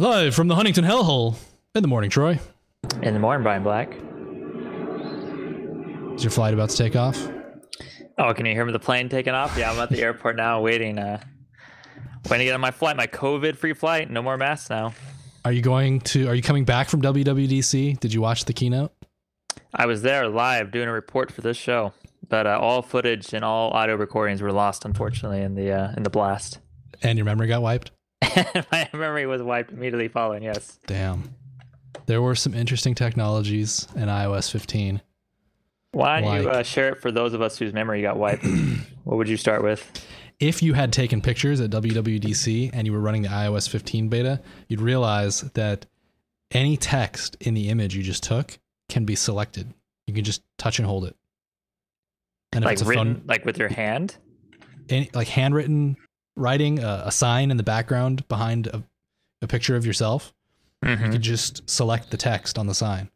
Live from the Huntington Hellhole. In the morning, Troy. In the morning, Brian Black. Is your flight about to take off? Oh, can you hear me? The plane taking off? Yeah, I'm at the airport now, waiting to get on my flight. My COVID-free flight. No more masks now. Are you coming back from WWDC? Did you watch the keynote? I was there live doing a report for this show, but all footage and all audio recordings were lost, unfortunately, in the blast. And your memory got wiped? My memory was wiped immediately following. Yes. Damn. There were some interesting technologies in iOS 15. Why don't you share it for those of us whose memory got wiped? What would you start with? If you had taken pictures at WWDC and you were running the iOS 15 beta, you'd realize that any text in the image you just took can be selected. You can just touch and hold it. And like written, like with your hand? Like handwritten writing, a sign in the background behind a picture of yourself. Mm-hmm. You could just select the text on the sign.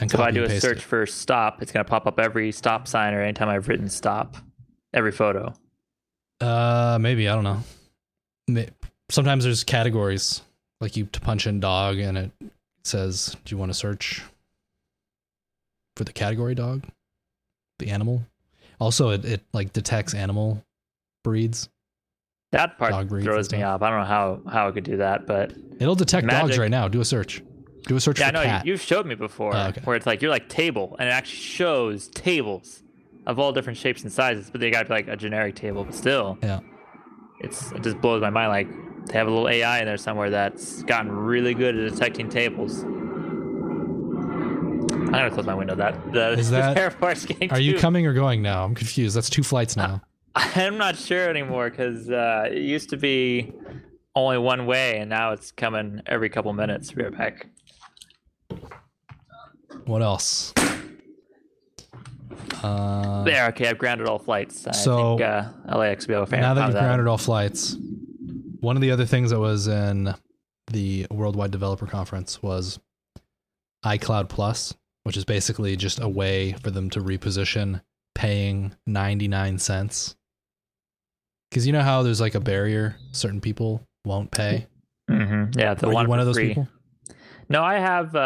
And so if I do a search for stop, it's going to pop up every stop sign or anytime I've written stop, every photo. Maybe, I don't know. Sometimes there's categories, like you punch in dog and it says, do you want to search for the category dog? The animal? Also, it like detects animal breeds. That part throws me off. I don't know how it could do that, but it'll detect magic. Dogs right now. Do a search. Do a search for cat. Yeah, I know. You've showed me before where it's like you're like table, and it actually shows tables of all different shapes and sizes, but they got like a generic table. But still, yeah, it just blows my mind. Like they have a little AI in there somewhere that's gotten really good at detecting tables. I'm gonna close my window. That airport's getting. Are you coming or going now? I'm confused. That's two flights now. I'm not sure anymore because it used to be only one way, and now it's coming every couple minutes. We're back. What else? There, okay, I've grounded all flights. So I think LAX will be able to figure out that. Now that you've grounded all flights, one of the other things that was in the Worldwide Developer Conference was iCloud Plus, which is basically just a way for them to reposition paying 99 cents, because you know how there's like a barrier, certain people won't pay. Mm-hmm. Yeah, the one of those free people. No, I have.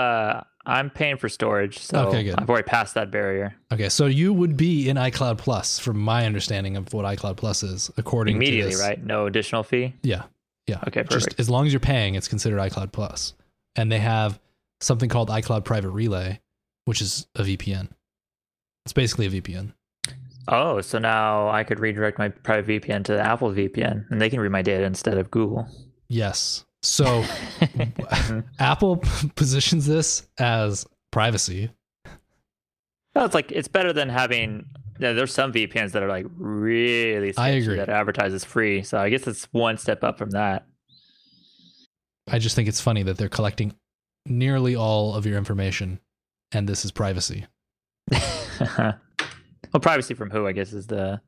I'm paying for storage, so okay, I've already passed that barrier. Okay, so you would be in iCloud Plus, from my understanding of what iCloud Plus is, according immediately, to this. Right? No additional fee. Yeah. Okay, perfect. Just as long as you're paying, it's considered iCloud Plus, and they have something called iCloud Private Relay, which is a VPN. It's basically a VPN. Oh, so now I could redirect my private VPN to the Apple VPN, and they can read my data instead of Google. Yes. So Apple positions this as privacy. Well, it's like it's better than having. Yeah, there's some VPNs that are like really sketchy, I agree, that advertise as free. So I guess it's one step up from that. I just think it's funny that they're collecting nearly all of your information, and this is privacy. Well, privacy from who, I guess, is not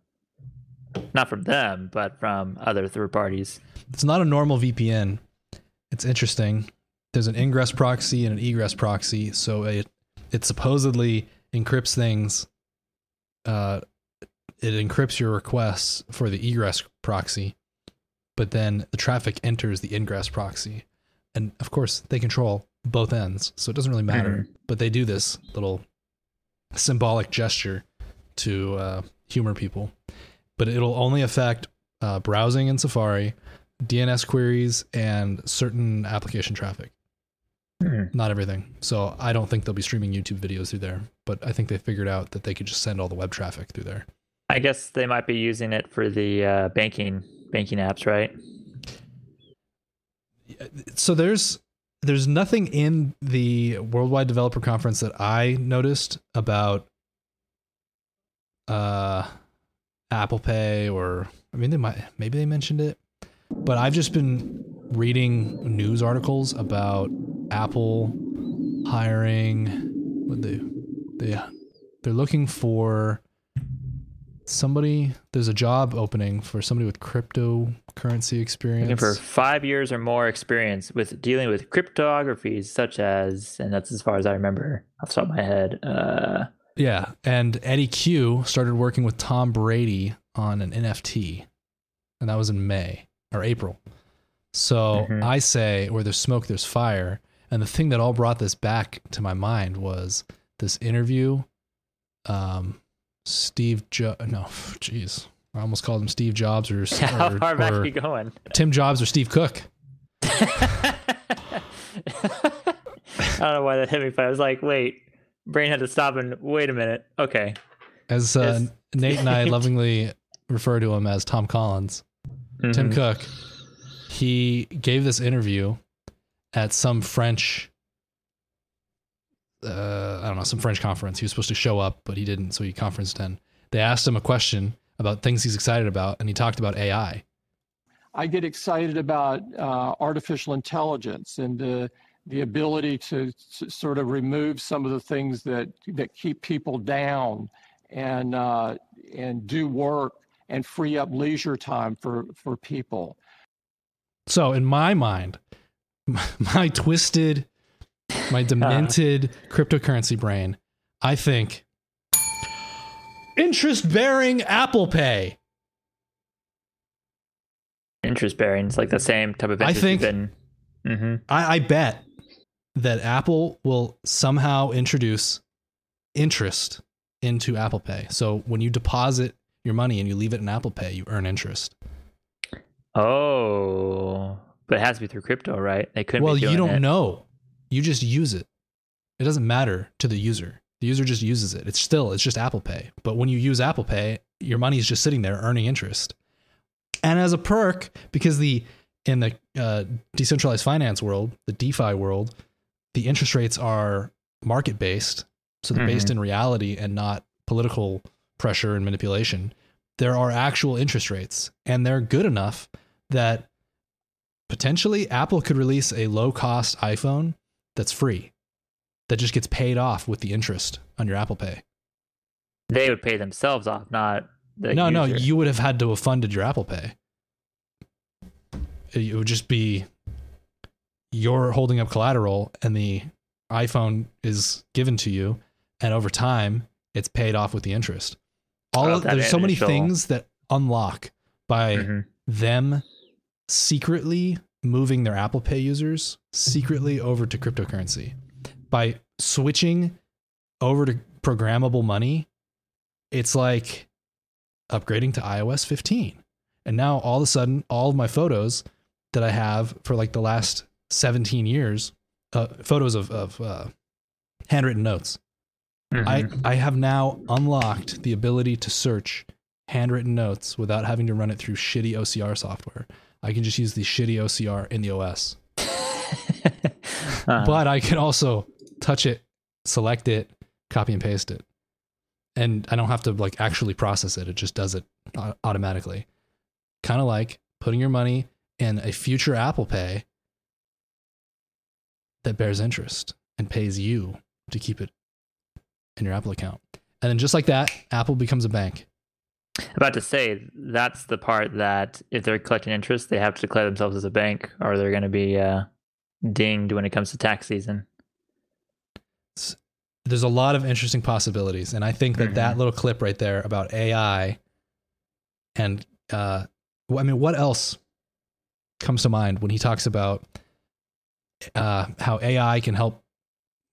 from them, but from other third parties. It's not a normal VPN. It's interesting. There's an ingress proxy and an egress proxy, so it supposedly encrypts things. It encrypts your requests for the egress proxy, but then the traffic enters the ingress proxy, and of course they control both ends, so it doesn't really matter. Mm-hmm. But they do this little symbolic gesture to humor people, but it'll only affect browsing in Safari, DNS queries, and certain application traffic. Mm-hmm. Not everything. So I don't think they'll be streaming YouTube videos through there, but I think they figured out that they could just send all the web traffic through there. I guess they might be using it for the banking apps, right? So there's nothing in the Worldwide Developer Conference that I noticed about Apple Pay, or I mean, maybe they mentioned it, but I've just been reading news articles about Apple hiring. What they're looking for somebody. There's a job opening for somebody with cryptocurrency experience. Looking for 5 years or more experience with dealing with cryptographies such as, and that's as far as I remember off the top of my head. Yeah, and Eddie Cue started working with Tom Brady on an NFT, and that was in April. So I say, where there's smoke, there's fire. And the thing that all brought this back to my mind was this interview. I almost called him Steve Jobs or how far back are you going? Tim Jobs or Steve Cook. I don't know why that hit me, but I was like, wait, brain had to stop and wait a minute. Okay. As Nate and I lovingly refer to him as Tom Collins, Tim Cook, he gave this interview at some French, some French conference. He was supposed to show up, but he didn't. So he conferenced in. They asked him a question about things he's excited about, and he talked about AI. I get excited about artificial intelligence and the ability to sort of remove some of the things that keep people down and do work and free up leisure time for people. So in my mind, my twisted, my demented cryptocurrency brain, I think interest-bearing Apple Pay. Interest-bearing, it's like the same type of interest. I think I bet that Apple will somehow introduce interest into Apple Pay. So when you deposit your money and you leave it in Apple Pay, you earn interest. Oh, but it has to be through crypto, right? They couldn't. Well, be doing you don't it. Know. You just use it. It doesn't matter to the user. The user just uses it. It's just Apple Pay. But when you use Apple Pay, your money is just sitting there earning interest. And as a perk, because in the decentralized finance world, the DeFi world, the interest rates are market-based. So they're based in reality and not political pressure and manipulation. There are actual interest rates, and they're good enough that potentially Apple could release a low-cost iPhone that's free, that just gets paid off with the interest on your Apple Pay. They would pay themselves off, not the user. No, you would have had to have funded your Apple Pay. It would just be you're holding up collateral, and the iPhone is given to you, and over time, it's paid off with the interest. There's so many things that unlock by them secretly moving their Apple Pay users secretly over to cryptocurrency. By switching over to programmable money, it's like upgrading to iOS 15. And now all of a sudden, all of my photos that I have for like the last 17 years, photos of handwritten notes, I have now unlocked the ability to search handwritten notes without having to run it through shitty OCR software. I can just use the shitty OCR in the OS. But I can also touch it, select it, copy and paste it. And I don't have to like actually process it. It just does it automatically. Kind of like putting your money in a future Apple Pay that bears interest and pays you to keep it in your Apple account. And then just like that, Apple becomes a bank. I'm about to say, that's the part that if they're collecting interest, they have to declare themselves as a bank, or they're going to be dinged when it comes to tax season. There's a lot of interesting possibilities. And I think that that little clip right there about AI and what else comes to mind when he talks about how AI can help.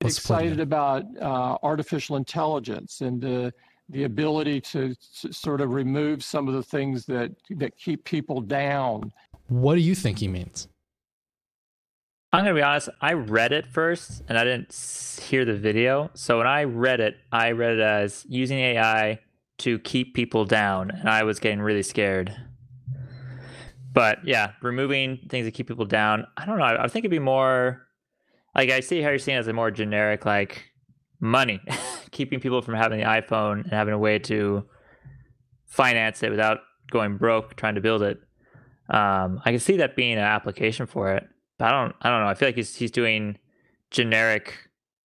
Excited about artificial intelligence and the ability to sort of remove some of the things that keep people down. What do you think he means? I'm going to be honest, I read it first and I didn't hear the video. So when I read it as using AI to keep people down. And I was getting really scared. But yeah, removing things that keep people down. I don't know. I think it'd be more like, I see how you're seeing it as a more generic, like money, keeping people from having the iPhone and having a way to finance it without going broke trying to build it. I can see that being an application for it. But I don't know. I feel like he's doing generic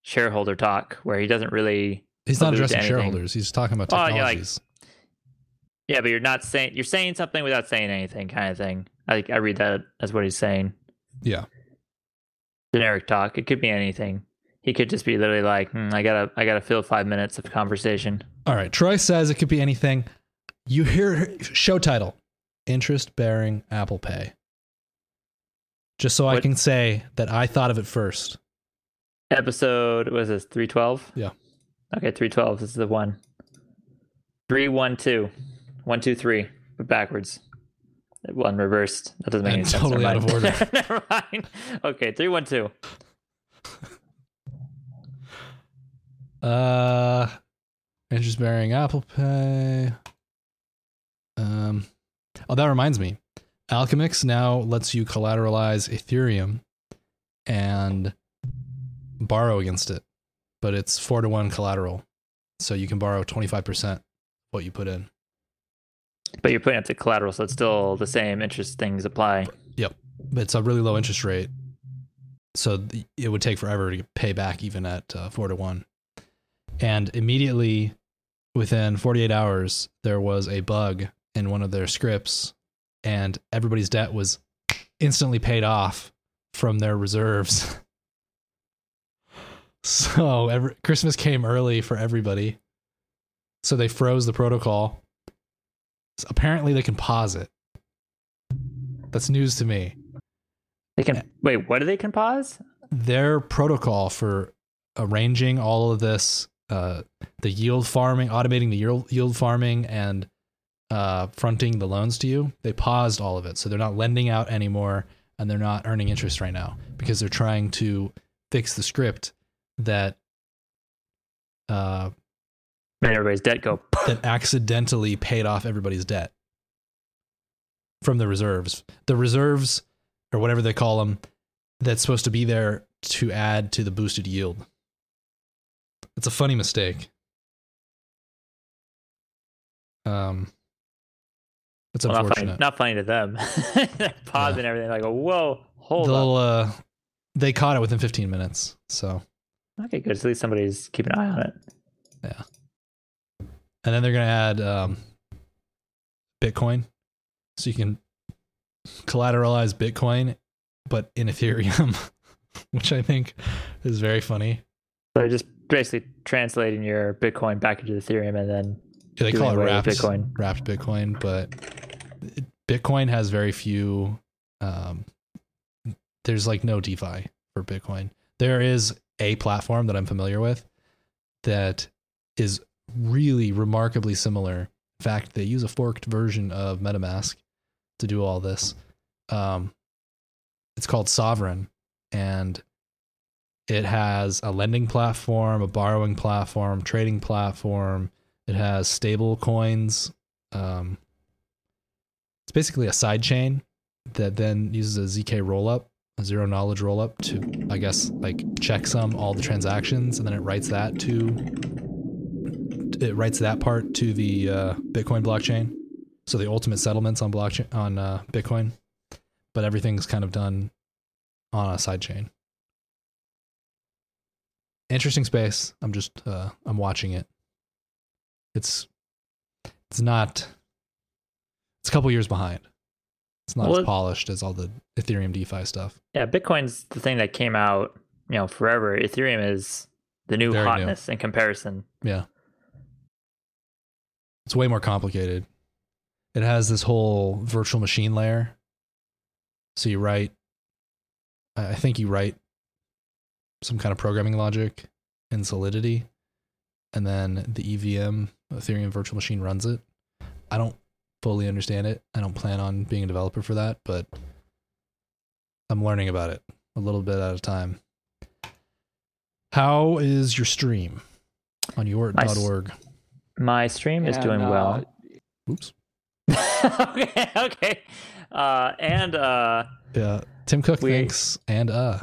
shareholder talk where he doesn't really. He's not addressing shareholders. He's talking about technologies. Oh, yeah, but you're saying something without saying anything, kind of thing. I read that as what he's saying. Yeah. Generic talk. It could be anything. He could just be literally like, I gotta fill 5 minutes of conversation. All right. Troy says it could be anything. You hear show title, interest bearing Apple Pay. Just so I can say that I thought of it first. Episode, what is this, 312? Yeah. Okay, 312 is the one. 312. 1, 2, 3. But backwards. One reversed. That doesn't make any sense. Totally out of order. Never mind. Okay, 312. Interest bearing Apple Pay. Oh, that reminds me. Alchemix now lets you collateralize Ethereum and borrow against it, but it's 4-to-1 collateral. So you can borrow 25% what you put in. But you're putting up the collateral, so it's still the same interest things apply. Yep. But it's a really low interest rate. So it would take forever to pay back even at 4-to-1. And immediately within 48 hours, there was a bug in one of their scripts and everybody's debt was instantly paid off from their reserves. So Christmas came early for everybody. So they froze the protocol. So apparently they can pause it. That's news to me. They can wait, what do they can pause? Their protocol for arranging all of this, the yield farming, automating the yield farming and fronting the loans to you. They paused all of it. So they're not lending out anymore and they're not earning interest right now because they're trying to fix the script that made everybody's debt go that accidentally paid off everybody's debt from the reserves. The reserves or whatever they call them that's supposed to be there to add to the boosted yield. It's a funny mistake. It's unfortunate. Not funny to them. They're pausing everything like, whoa, hold up. They caught it within 15 minutes. So okay, good. So at least somebody's keeping an eye on it. Yeah. And then they're going to add Bitcoin. So you can collateralize Bitcoin, but in Ethereum, which I think is very funny. So just basically translating your Bitcoin back into Ethereum and then... Yeah, they call it wrapped Bitcoin, but Bitcoin has very few. There's like no DeFi for Bitcoin. There is a platform that I'm familiar with that is really remarkably similar. In fact, they use a forked version of MetaMask to do all this. It's called Sovereign, and it has a lending platform, a borrowing platform, trading platform. It has stable coins. It's basically a sidechain that then uses a ZK rollup, a zero knowledge rollup to, I guess, like checksum all the transactions, and then it writes that part to the Bitcoin blockchain. So the ultimate settlements on blockchain on Bitcoin, but everything's kind of done on a sidechain. Interesting space. I'm just I'm watching it. It's a couple years behind. It's not as polished as all the Ethereum DeFi stuff. Yeah, Bitcoin's the thing that came out, forever. Ethereum is the new hotness in comparison. Yeah. It's way more complicated. It has this whole virtual machine layer. So I think you write some kind of programming logic in Solidity. And then the EVM, Ethereum Virtual Machine, runs it. I don't fully understand it. I don't plan on being a developer for that, but I'm learning about it a little bit at a time. How is your stream on your.org? My stream is doing well. Oops. Okay. Yeah. Tim Cook thinks Do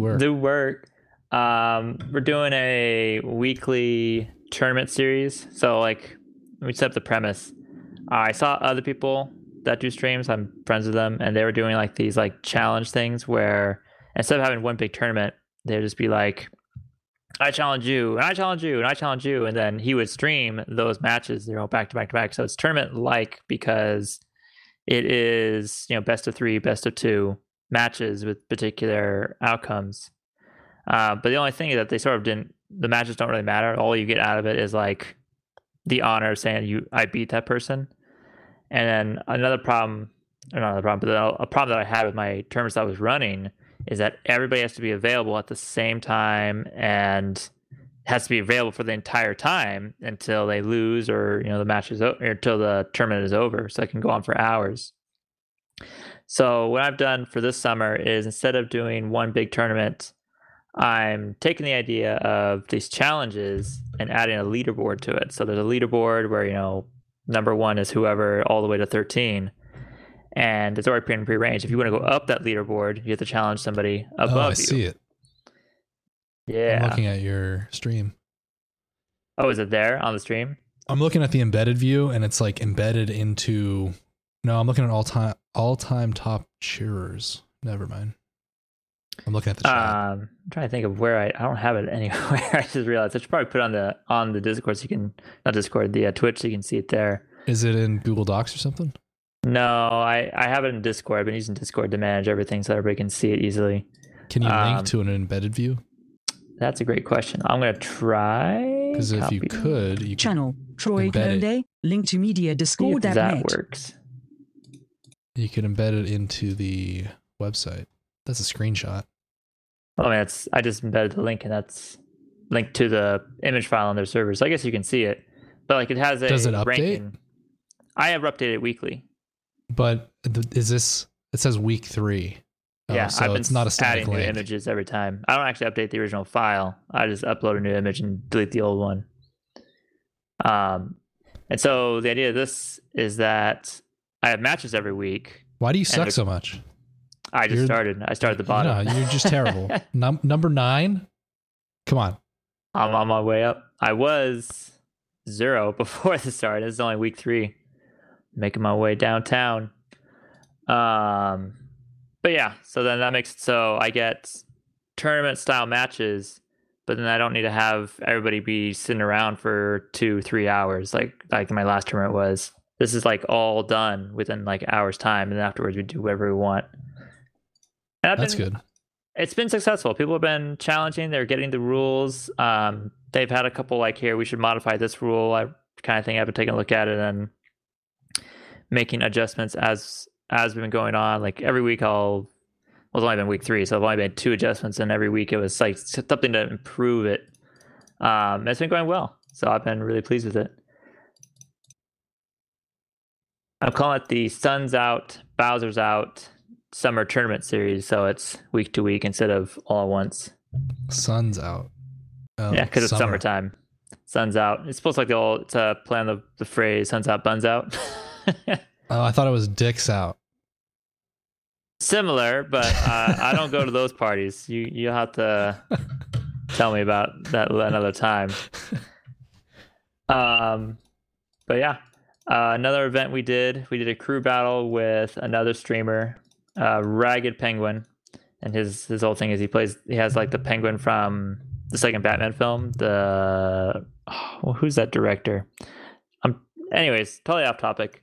work. We're doing a weekly tournament series. So we set up the premise. I saw other people that do streams. I'm friends with them and they were doing these challenge things where instead of having one big tournament, they'd just be like, I challenge you and I challenge you and I challenge you. And then he would stream those matches, back to back to back. So it's tournament-like because it is, best of 3, best of 2 matches with particular outcomes. But the only thing is that they sort of the matches don't really matter. All you get out of it is the honor of saying I beat that person. And then another problem not a problem, but a problem that I had with my terminals I was running is that everybody has to be available at the same time and has to be available for the entire time until they lose or, you know, the match is over, until the tournament is over. So I can go on for hours. So what I've done for this summer is, instead of doing one big tournament, I'm taking the idea of these challenges and adding a leaderboard to it. So there's a leaderboard where, you know, number one is whoever all the way to 13. And it's already pre-arranged. If you want to go up that leaderboard, you have to challenge somebody above you. Oh, I see it. Yeah. I'm looking at your stream. Oh, is it there on the stream? I'm looking at the embedded view, and it's like embedded into... No, I'm looking at all-time top cheerers. Never mind. I'm looking at the chat. I'm trying to think of where I don't have it anywhere. I just realized I should probably put on the Discord so you can... Not Discord, the Twitch so you can see it there. Is it in Google Docs or something? No, I have it in Discord. I've been using Discord to manage everything so everybody can see it easily. Can you link to an embedded view? That's a great question. I'm going to try. Because if you could, you channel Troy Monday, link to media Discord. That works. You could embed it into the website. That's a screenshot. Oh, I mean, I just embedded the link, and that's linked to the image file on their server. So I guess you can see it, but like it has a does it update? Ranking. I have updated it weekly. But is this? It says week 3. Yeah, so I've been adding new images every time. I don't actually update the original file. I just upload a new image and delete the old one. And so the idea of this is that I have matches every week. Why do you suck so much? I started the bottom. No, you're just terrible. Number 9. Come on. I'm on my way up. I was 0 before the start. This is only week 3. Making my way downtown. But yeah, so then that makes it so I get tournament style matches, but then I don't need to have everybody be sitting around for 2-3 hours like my last tournament was. This is like all done within like hours time, and then afterwards we do whatever we want. That's good. It's been successful. People have been challenging. They're getting the rules. They've had a couple like, here, we should modify this rule. I kind of think I've been taking a look at it and making adjustments as we've been going on. Like every week it's only been week 3, so I've only made 2 adjustments, and every week it was like something to improve it. It's been going well, so I've been really pleased with it. I'm calling it the Sun's Out, Bowser's Out Summer Tournament Series, so it's week to week instead of all at once. Sun's Out. Yeah, because it's summertime. Sun's Out. It's supposed to like it's a play on the phrase, Sun's Out, Buns Out. Oh, I thought it was dicks out. Similar, but I don't go to those parties. You'll have to tell me about that another time. But yeah, another event we did a crew battle with another streamer, Ragged Penguin, and his whole thing is he has like the penguin from the second Batman film. Who's that director? Anyways, totally off topic.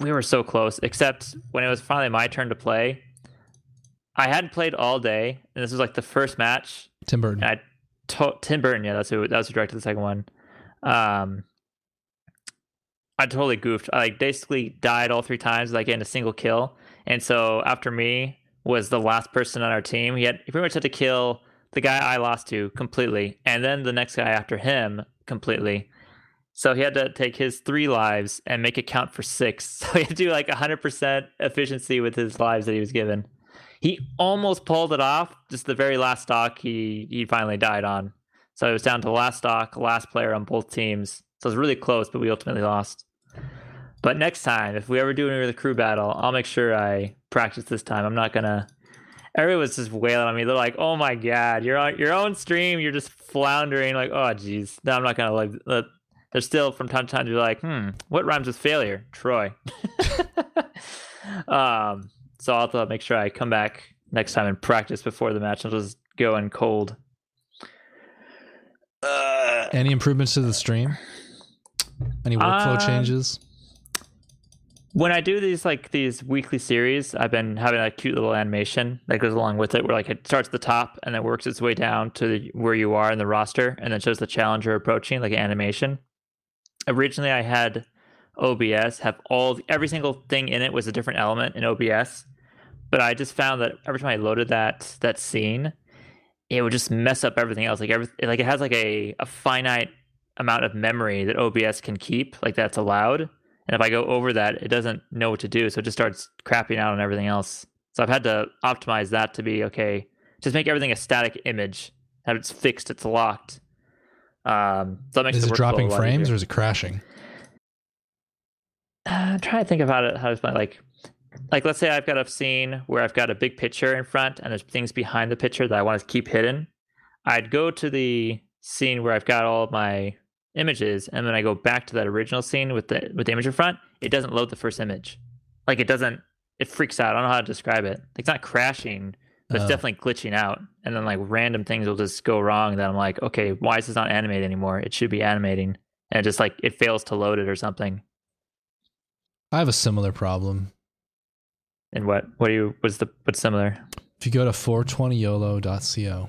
We were so close, except when it was finally my turn to play, I hadn't played all day, and this was like the first match. Tim Burton. Tim Burton, yeah, that's who directed the second one. I totally goofed. I like basically died all 3 times, like in a single kill. And so after me was the last person on our team. He pretty much had to kill the guy I lost to completely, and then the next guy after him completely. So he had to take his 3 lives and make it count for 6. So he had to do like 100% efficiency with his lives that he was given. He almost pulled it off. Just the very last stock he finally died on. So it was down to last stock, last player on both teams. So it was really close, but we ultimately lost. But next time, if we ever do another crew battle, I'll make sure I practice this time. I'm not going to... Everyone's just wailing on me. They're like, oh my God, you're on your own stream. You're just floundering. Like, oh, geez. No, I'm not going to let... They're still from time to time to be like, what rhymes with failure? Troy. So I'll have to make sure I come back next time and practice before the match. I'll just go in cold. Any improvements to the stream? Any workflow changes? When I do these weekly series, I've been having a cute little animation that goes along with it, where like it starts at the top and then works its way down to where you are in the roster, and then shows the challenger approaching, like an animation. Originally, I had OBS have every single thing in it was a different element in OBS. But I just found that every time I loaded that scene, it would just mess up everything else. Like it has like a finite amount of memory that OBS can keep, like that's allowed. And if I go over that, it doesn't know what to do. So it just starts crapping out on everything else. So I've had to optimize that to be, okay, just make everything a static image. Have it's fixed, it's locked. So that makes it dropping frames or is it crashing? I'm trying to think about it, how to explain it. Like, let's say I've got a scene where I've got a big picture in front and there's things behind the picture that I want to keep hidden. I'd go to the scene where I've got all of my images, and then I go back to that original scene with the image in front. It doesn't load the first image. Like, it freaks out. I don't know how to describe it. It's not crashing, but it's definitely glitching out. And then, like, random things will just go wrong. Then I'm like, okay, why is this not animated anymore? It should be animating. And it just, like, it fails to load it or something. I have a similar problem. And what's similar? If you go to 420yolo.co,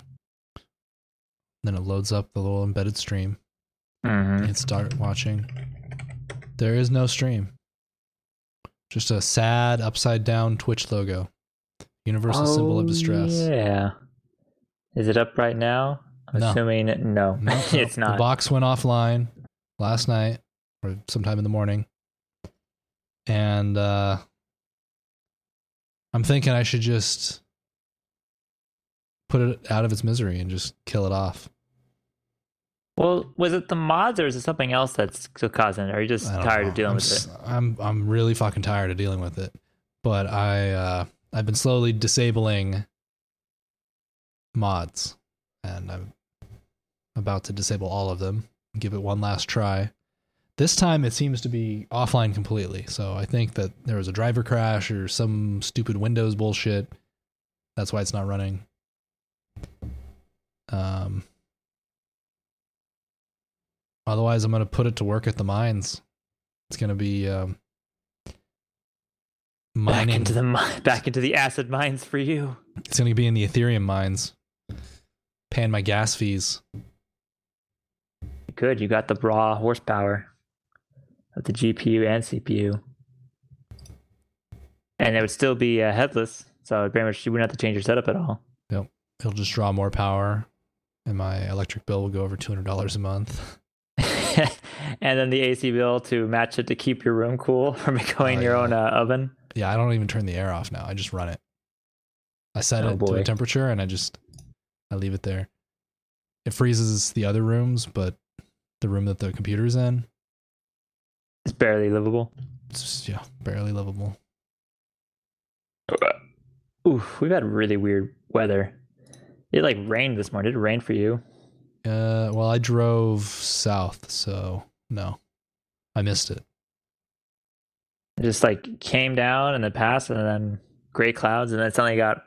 then it loads up the little embedded stream. Mm-hmm. And start watching. There is no stream. Just a sad upside down Twitch logo. Universal symbol of distress. Yeah. Is it up right now? I'm assuming no. No. It's not. The box went offline last night or sometime in the morning. And I'm thinking I should just put it out of its misery and just kill it off. Well, was it the mods or is it something else that's causing it? Or are you just tired of dealing with it? I'm really fucking tired of dealing with it. But I've been slowly disabling mods, and I'm about to disable all of them. Give it one last try. This time it seems to be offline completely. So I think that there was a driver crash or some stupid Windows bullshit. That's why it's not running. Otherwise I'm going to put it to work at the mines. It's going to be mining. Back into the acid mines for you. It's going to be in the Ethereum mines. Paying my gas fees. Good. You got the raw horsepower of the GPU and CPU, and it would still be headless, so pretty much you wouldn't have to change your setup at all. Yep, it'll just draw more power, and my electric bill will go over $200 a month. And then the AC bill to match it to keep your room cool from going your own oven. Yeah, I don't even turn the air off now. I just run it. I set it to a temperature, and I leave it there. It freezes the other rooms, but the room that the computer's in, it's barely livable. Barely livable. Ooh, we've had really weird weather. It rained this morning. Did it rain for you? Well, I drove south, so no, I missed it. It just came down and then passed, and then gray clouds, and then it suddenly got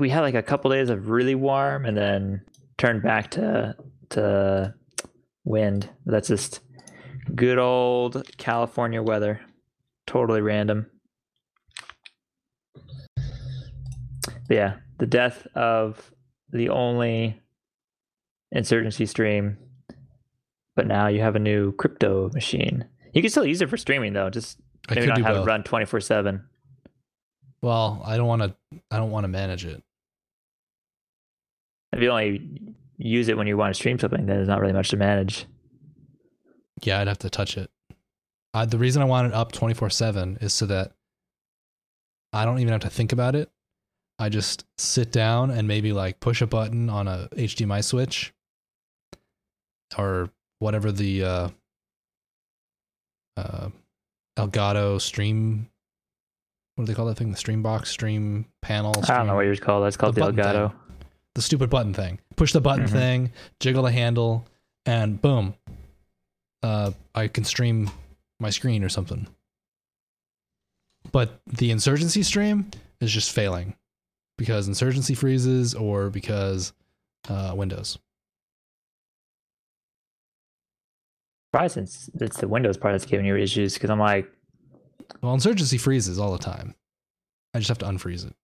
we had a couple days of really warm, and then turned back to wind. That's just good old California weather. Totally random. But yeah, the death of the only insurgency stream, but now you have a new crypto machine. You can still use it for streaming though, just maybe not have it run 24/7. Well, I don't want to manage it. If you only use it when you want to stream something, then there's not really much to manage. Yeah, I'd have to touch it. The reason I want it up 24/7 is so that I don't even have to think about it. I just sit down and maybe push a button on a HDMI switch or whatever the Elgato stream, what do they call that thing? The stream box, stream panel. I don't know what yours called. That's called the Elgato. Thing. The stupid button thing. Push the button thing, jiggle the handle, and boom. I can stream my screen or something. But the insurgency stream is just failing. Because insurgency freezes or because Windows. Probably since it's the Windows part that's giving you issues, because I'm well, insurgency freezes all the time. I just have to unfreeze it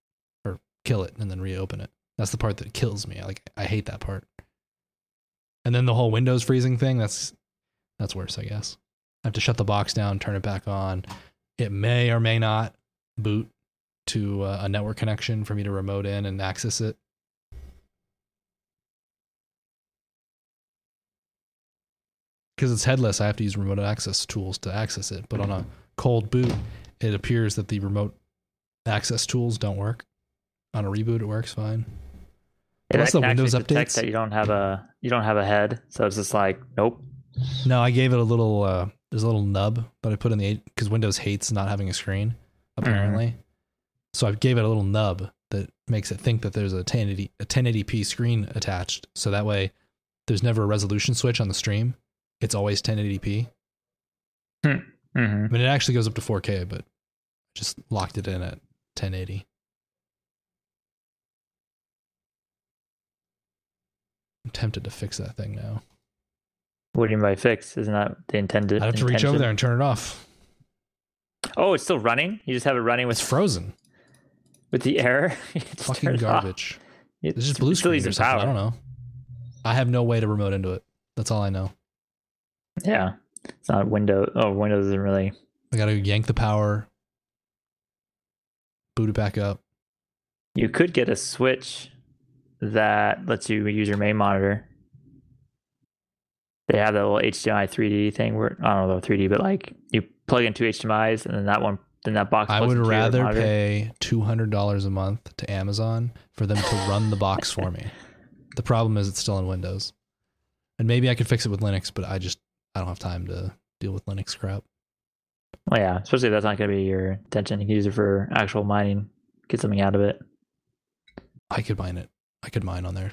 or kill it and then reopen it. That's the part that kills me. I hate that part. And then the whole Windows freezing thing, that's worse, I guess. I have to shut the box down, turn it back on. It may or may not boot to a network connection for me to remote in and access it. Because it's headless, I have to use remote access tools to access it. But on a cold boot, it appears that the remote access tools don't work. On a reboot, it works fine. What's the Windows updates? That you don't have a head, so it's just like nope. No, I gave it a little. There's a little nub that I put in the, because Windows hates not having a screen apparently. Mm-hmm. So I gave it a little nub that makes it think that there's a 1080p screen attached. So that way, there's never a resolution switch on the stream. It's always 1080p. Mm-hmm. I mean, it actually goes up to 4K, but just locked it in at 1080. I'm tempted to fix that thing now. What do you mean by fix? Isn't that the intended? I have to reach over there and turn it off. Oh, it's still running? You just have it running with... It's frozen. With the error? Fucking garbage. It's just blue screen or something. I don't know. I have no way to remote into it. That's all I know. Yeah. It's not Windows. Oh, Windows isn't really... I gotta yank the power. Boot it back up. You could get a Switch that lets you use your main monitor. They have that little HDMI 3D thing where, I don't know about 3D, but like you plug in two HDMIs and then that box. I would rather pay $200 a month to Amazon for them to run the box for me. The problem is it's still in Windows, and maybe I could fix it with Linux, but I don't have time to deal with Linux crap. Well, yeah, especially if that's not going to be your intention. You can use it for actual mining, get something out of it. I could mine on there,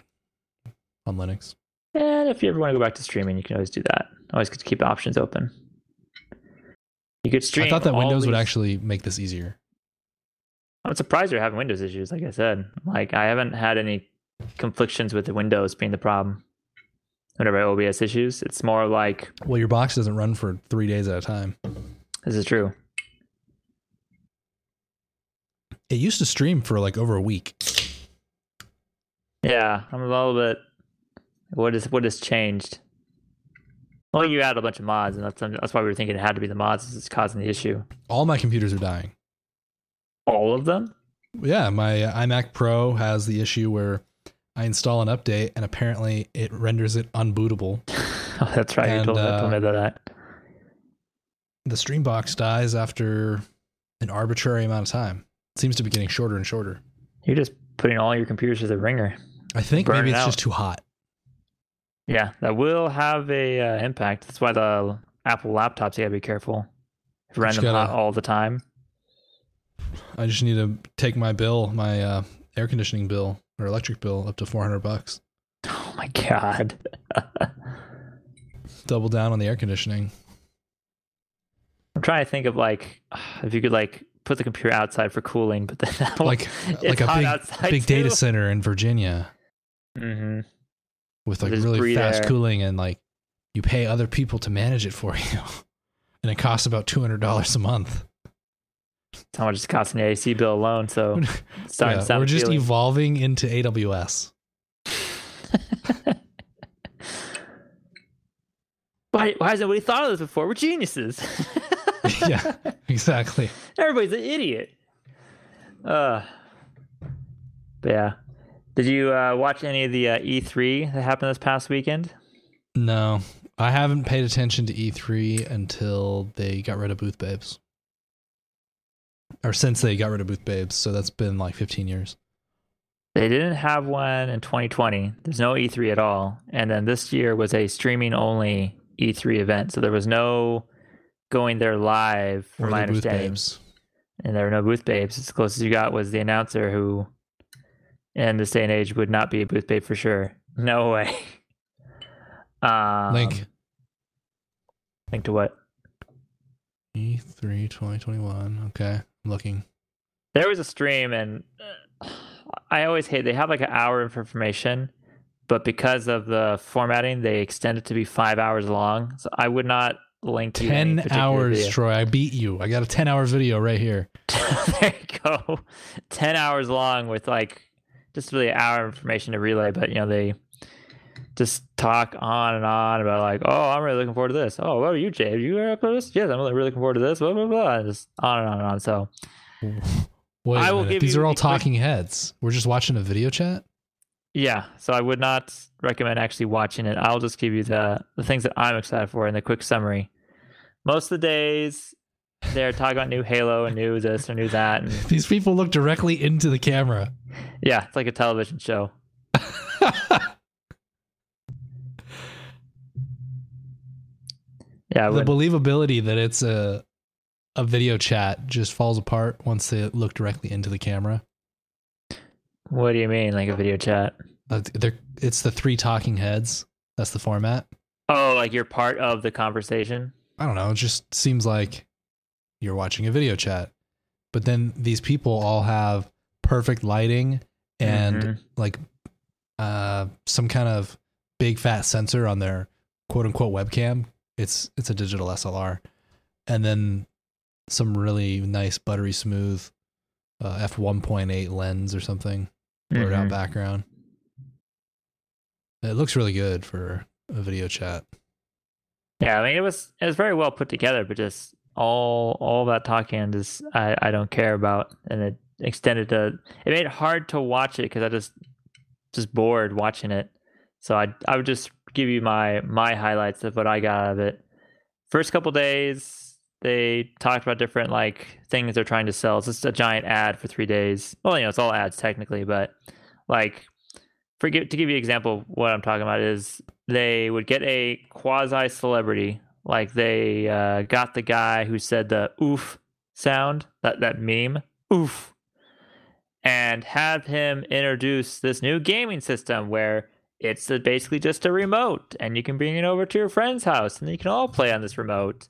on Linux. And if you ever want to go back to streaming, you can always do that. Always good to keep options open. You could stream. I thought that Windows would actually make this easier. I'm surprised you're having Windows issues, like I said. Like, I haven't had any conflictions with the Windows being the problem. Whenever I have OBS issues, it's more like... Well, your box doesn't run for 3 days at a time. This is true. It used to stream for like over a week. Yeah, I'm a little bit... What has changed? Well, you add a bunch of mods, and that's why we were thinking it had to be the mods that's causing the issue. All my computers are dying. All of them? Yeah, my iMac Pro has the issue where I install an update, and apparently it renders it unbootable. Oh, that's right. And, you told me about that. The stream box dies after an arbitrary amount of time. It seems to be getting shorter and shorter. You're just putting all your computers to the ringer. I think maybe it's just too hot. Yeah, that will have a impact. That's why the Apple laptops, you gotta be careful. Run them hot all the time. I just need to take my bill, my air conditioning bill or electric bill, up to $400. Oh my god! Double down on the air conditioning. I'm trying to think of like if you could like put the computer outside for cooling, but then like a big data center in Virginia. Mm-hmm. With like really fast cooling, and like you pay other people to manage it for you, and it costs about $200 a month. That's how much it's costing the AC bill alone. So we're just evolving into AWS. Why hasn't we thought of this before? We're geniuses. Yeah, exactly. Everybody's an idiot. But yeah. Did you watch any of the E3 that happened this past weekend? No, I haven't paid attention to E3 until they got rid of Booth Babes. Or since they got rid of Booth Babes, so that's been like 15 years. They didn't have one in 2020. There's no E3 at all. And then this year was a streaming-only E3 event, so there was no going there live, from my understanding. And there were no Booth Babes. As close as you got was the announcer who... in this day and age would not be a booth babe for sure. No way. Link to what? E3 2021. Okay, I'm looking. There was a stream, and I always hate, they have like an hour of information, but because of the formatting, they extend it to be 5 hours long. So I would not link to 10 hours, video. Troy, I beat you. I got a 10-hour video right here. There you go. 10 hours long with like... just really an hour of information to relay, but you know, they just talk on and on about like, oh, I'm really looking forward to this. Oh, what are you, Jay? Are you up for this? Yes, I'm really looking forward to this. Blah, blah, blah. And just on and on and on. So wait, I will give these are all talking heads. We're just watching a video chat. Yeah. So I would not recommend actually watching it. I'll just give you the things that I'm excited for in the quick summary. Most of the days they're talking about new Halo and new this or new that. And these people look directly into the camera. Yeah. It's like a television show. Yeah. The believability that it's a video chat just falls apart once they look directly into the camera. What do you mean, like a video chat? It's the three talking heads. That's the format. Oh, like you're part of the conversation? I don't know. It just seems like you're watching a video chat. But then these people all have perfect lighting and like some kind of big fat sensor on their quote unquote webcam. It's a digital SLR. And then some really nice buttery smooth f1.8 lens or something. Blurred out background. It looks really good for a video chat. Yeah, I mean it was very well put together, but just all that talking is I don't care about, and it extended to it made it hard to watch it because I just bored watching it. So I would just give you my highlights of what I got out of it. First couple days they talked about different like things they're trying to sell. It's just a giant ad for 3 days. Well, you know, it's all ads technically, but like to give you an example of what I'm talking about is they would get a quasi celebrity. Like they got the guy who said the oof sound, that meme, oof, and have him introduce this new gaming system where it's basically just a remote and you can bring it over to your friend's house and you can all play on this remote.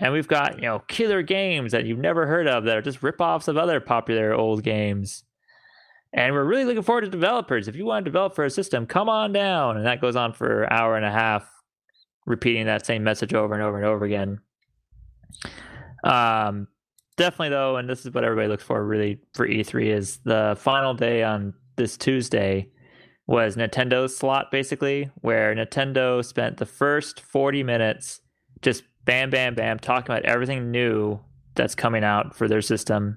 And we've got, you know, killer games that you've never heard of that are just ripoffs of other popular old games. And we're really looking forward to developers. If you want to develop for a system, come on down. And that goes on for an hour and a half, repeating that same message over and over and over again. Definitely, though, and this is what everybody looks for really for E3, is the final day on this Tuesday was Nintendo's slot, basically, where Nintendo spent the first 40 minutes just bam, bam, bam, talking about everything new that's coming out for their system.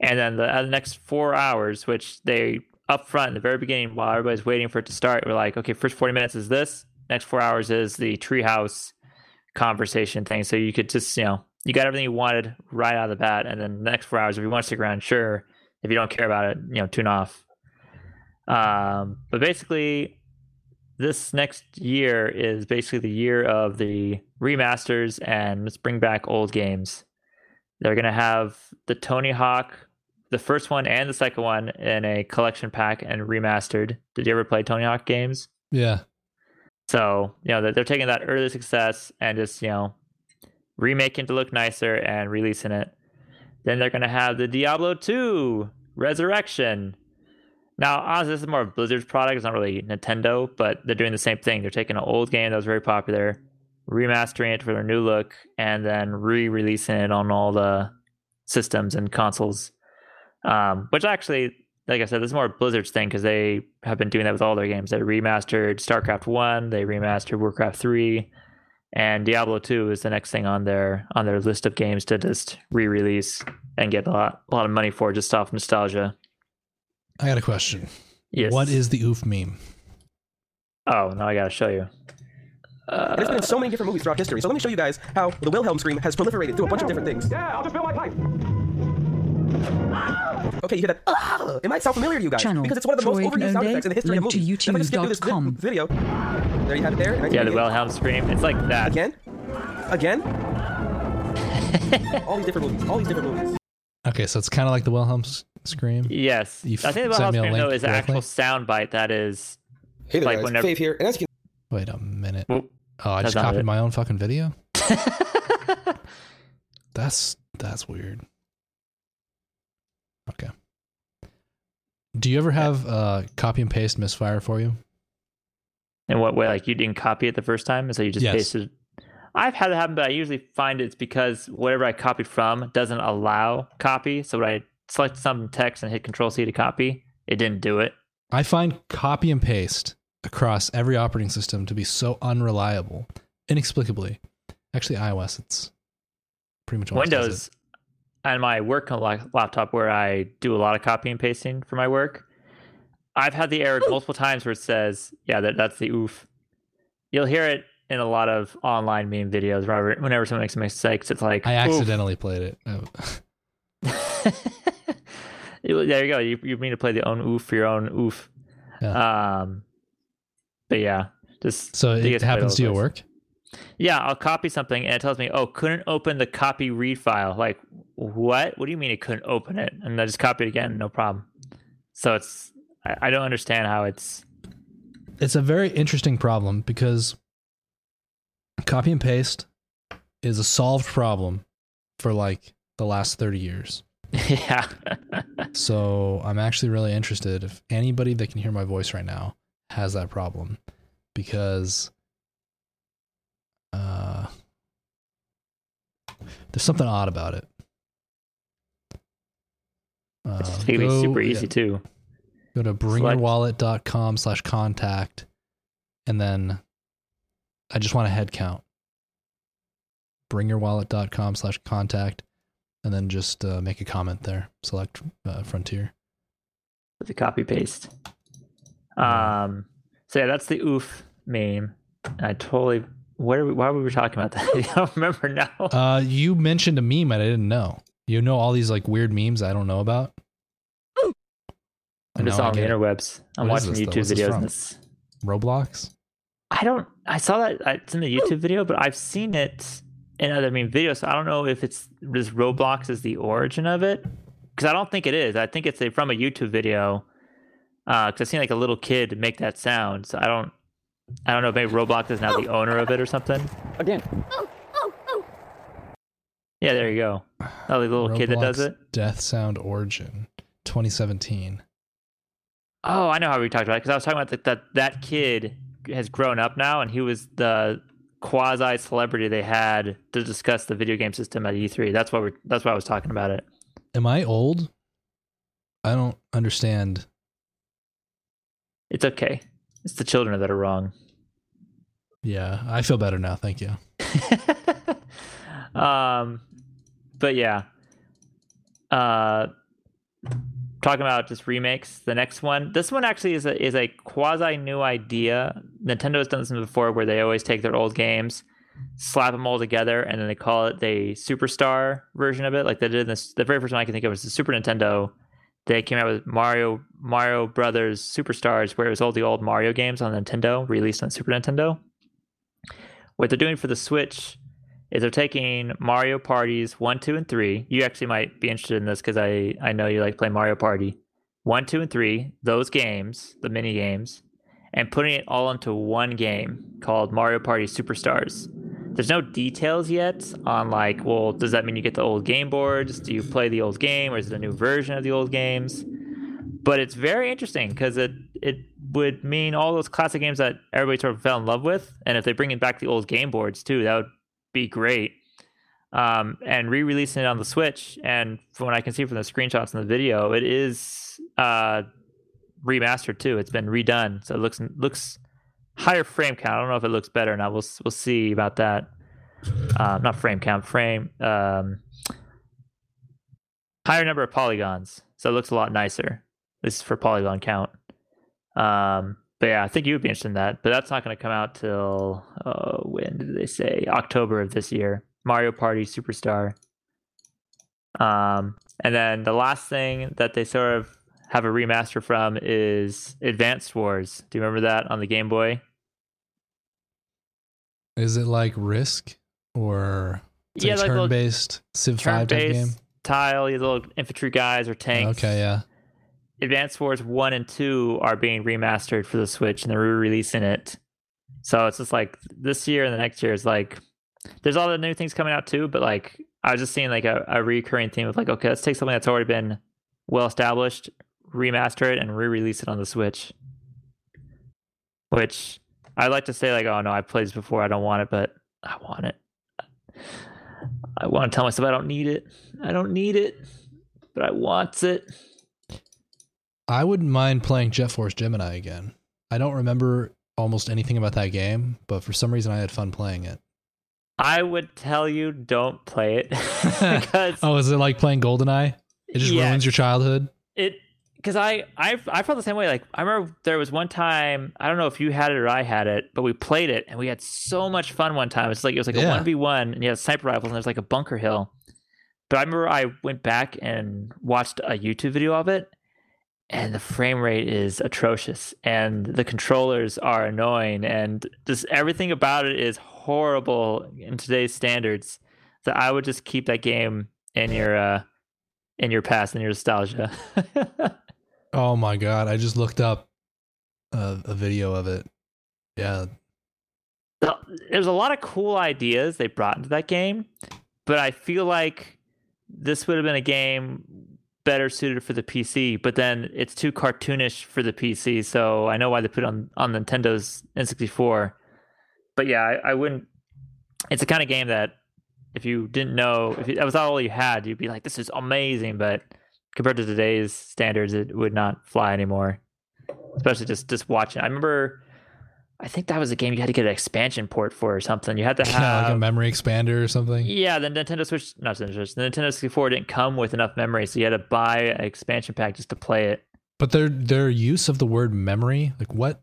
And then the next 4 hours, which they up front in the very beginning, while everybody's waiting for it to start, we're like, okay, first 40 minutes is this. Next 4 hours is the treehouse conversation thing. So you could just, you know, you got everything you wanted right out of the bat. And then the next 4 hours, if you want to stick around, sure. If you don't care about it, you know, tune off. But basically, this next year is basically the year of the remasters and let's bring back old games. They're going to have the Tony Hawk, the first one and the second one, in a collection pack and remastered. Did you ever play Tony Hawk games? Yeah. So, you know, they're taking that early success and just, you know, remaking it to look nicer and releasing it. Then they're going to have the Diablo 2 Resurrection. Now, honestly, this is more of Blizzard's product. It's not really Nintendo, but they're doing the same thing. They're taking an old game that was very popular, remastering it for their new look, and then re-releasing it on all the systems and consoles. Which actually, like I said, this is more Blizzard's thing because they have been doing that with all their games. They remastered StarCraft 1, they remastered Warcraft 3, and Diablo 2 is the next thing on their list of games to just re-release and get a lot of money for, just off nostalgia. I got a question. Yes. What is the oof meme? Oh, now I gotta show you. There's been so many different movies throughout history, so let me show you guys how the Wilhelm Scream has proliferated through a bunch of different things. Yeah, I'll just build my pipe. Okay, you hear that? Ah! It might sound familiar to you guys, because it's one of the most overused sound effects in the history of movies. If I just get through this video, there you have it there. Yeah, the Wilhelm Scream, it's like that. Again? All these different movies. Okay, so it's kind of like the Wilhelm Scream? Yes. I think the Wilhelm Scream, though, is an actual soundbite that is... Hey there, guys. Fave here. And as you can... Wait a minute. Oh, I just copied my own fucking video? That's weird. Okay. Do you ever have copy and paste misfire for you? In what way? Like you didn't copy it the first time, and so you just pasted? I've had it happen, but I usually find it's because whatever I copied from doesn't allow copy. So when I select some text and hit Control C to copy, it didn't do it. I find copy and paste across every operating system to be so unreliable, inexplicably. Actually, iOS, it's pretty much Windows. On my work laptop, where I do a lot of copy and pasting for my work, I've had the error multiple times where it says, yeah, that's the oof. You'll hear it in a lot of online meme videos, Robert. Whenever someone makes mistakes, it's like, I accidentally played it. Oh. There you go. You mean to play the own oof for your own oof. Yeah. But yeah, just so it happens to your work. Yeah, I'll copy something and it tells me, oh, couldn't open the copy read file. Like, what? What do you mean it couldn't open it? And I just copy it again, no problem. So it's, I don't understand how it's a very interesting problem, because copy and paste is a solved problem for like the last 30 years. Yeah. So I'm actually really interested if anybody that can hear my voice right now has that problem, because there's something odd about it. It's going to be super easy too. Go to bringyourwallet.com/contact, and then I just want a head count. Bringyourwallet.com/contact, and then just make a comment there. Select Frontier. With the copy paste. So yeah, that's the oof meme. I totally. Why were we talking about that? I don't remember now. You mentioned a meme and I didn't know. You know all these like weird memes I don't know about. I'm just on the interwebs. I'm watching YouTube videos. This Roblox? I saw that it's in the YouTube video, but I've seen it in other meme videos. So I don't know if it's just Roblox is the origin of it, because I don't think it is. I think it's from a YouTube video. Because I've seen like a little kid make that sound. So I don't know if maybe Roblox is now the owner of it or something. Again. Yeah, there you go. Oh, the little Roblox kid that does it. Death sound origin, 2017. Oh, I know how we talked about it, because I was talking about that kid has grown up now, and he was the quasi celebrity they had to discuss the video game system at E3. That's why I was talking about it. Am I old? I don't understand. It's okay. It's the children that are wrong. Yeah, I feel better now. Thank you. But yeah, talking about just remakes. The next one, this one actually is a quasi new idea. Nintendo has done this before, where they always take their old games, slap them all together, and then they call it the Superstar version of it. Like they did this. The very first one I can think of was the Super Nintendo. They came out with Mario Brothers Superstars, where it was all the old Mario games on Nintendo, released on Super Nintendo. What they're doing for the Switch is they're taking Mario Parties 1, 2, and 3. You actually might be interested in this, because I know you like play Mario Party. 1, 2, and 3, those games, the mini games, and putting it all into one game called Mario Party Superstars. There's no details yet on like, well, does that mean you get the old game boards? Do you play the old game, or is it a new version of the old games? But it's very interesting, because it would mean all those classic games that everybody sort of fell in love with. And if they bring back the old game boards too, that would be great. And re-releasing it on the Switch. And from what I can see from the screenshots in the video, it is remastered too. It's been redone. So it looks higher frame count. I don't know if it looks better or not. We'll see about that. Not frame count, higher number of polygons. So it looks a lot nicer. This is for polygon count. But yeah, I think you would be interested in that. But that's not going to come out till when did they say? October of this year. Mario Party Superstar. And then the last thing that they sort of have a remaster from is Advance Wars. Do you remember that on the Game Boy? Is it like Risk, or yeah, like turn-based Civ 5 type game? Tile, these little infantry guys or tanks. Okay, yeah. Advance Wars 1 and 2 are being remastered for the Switch, and they're re-releasing it. So it's just like this year and the next year is like, there's all the new things coming out too, but like I was just seeing like a recurring theme of like, okay, let's take something that's already been well established, remaster it, and re-release it on the Switch. Which I like to say like, oh no, I played this before, I don't want it, but I want it. I want to tell myself I don't need it, but I want it. I wouldn't mind playing Jet Force Gemini again. I don't remember almost anything about that game, but for some reason I had fun playing it. I would tell you don't play it. Because oh, is it like playing GoldenEye? It just ruins your childhood? Because I felt the same way. Like, I remember there was one time, I don't know if you had it or I had it, but we played it and we had so much fun one time. It's like, it was like a 1v1 and you had sniper rifles and there's like a bunker hill. But I remember I went back and watched a YouTube video of it, and the frame rate is atrocious and the controllers are annoying and just everything about it is horrible in today's standards. So I would just keep that game in your past and your nostalgia. Oh my God. I just looked up a video of it. Yeah. There's a lot of cool ideas they brought into that game, but I feel like this would have been a game better suited for the PC, but then it's too cartoonish for the PC. So I know why they put it on Nintendo's N64, but yeah, I wouldn't, it's the kind of game that if you didn't know, if that was all you had, you'd be like, this is amazing. But compared to today's standards, it would not fly anymore, especially just watching. I remember, I think that was a game you had to get an expansion port for or something. You had to have like a memory expander or something. Yeah, the Nintendo Switch, not the Nintendo 64 didn't come with enough memory, so you had to buy an expansion pack just to play it. But their use of the word memory, like what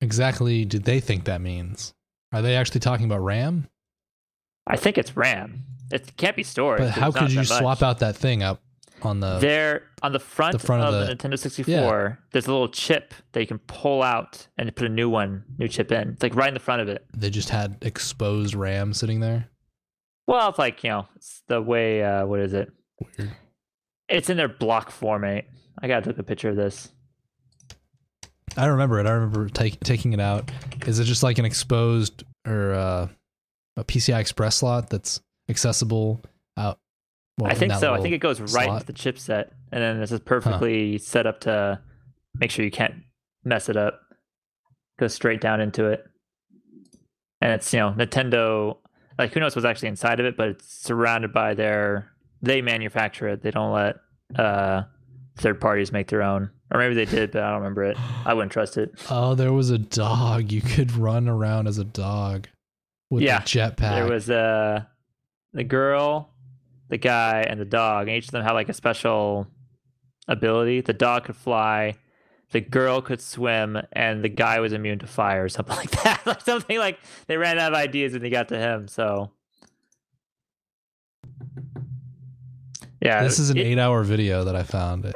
exactly did they think that means? Are they actually talking about RAM? I think it's RAM. It can't be storage. But how could you swap out that thing up? On the front of the Nintendo 64, there's a little chip that you can pull out and put a new chip in. It's like right in the front of it. They just had exposed RAM sitting there? Well, it's like, you know, it's the way, what is it? Weird. It's in their block format. I got to take a picture of this. I remember it. I remember taking it out. Is it just like an exposed or a PCI Express slot that's accessible out? Well, I think so. I think it goes right into the chipset, and then this is perfectly set up to make sure you can't mess it up. Goes straight down into it, and it's, you know, Nintendo. Like, who knows what's actually inside of it, but it's surrounded by they manufacture it. They don't let third parties make their own, or maybe they did, but I don't remember it. I wouldn't trust it. Oh, there was a dog. You could run around as a dog with a jetpack. There was the girl, the guy, and the dog, and each of them had like a special ability. The dog could fly, the girl could swim, and the guy was immune to fire or something like that. Like something like they ran out of ideas when they got to him. So yeah, this is an 8-hour video that I found.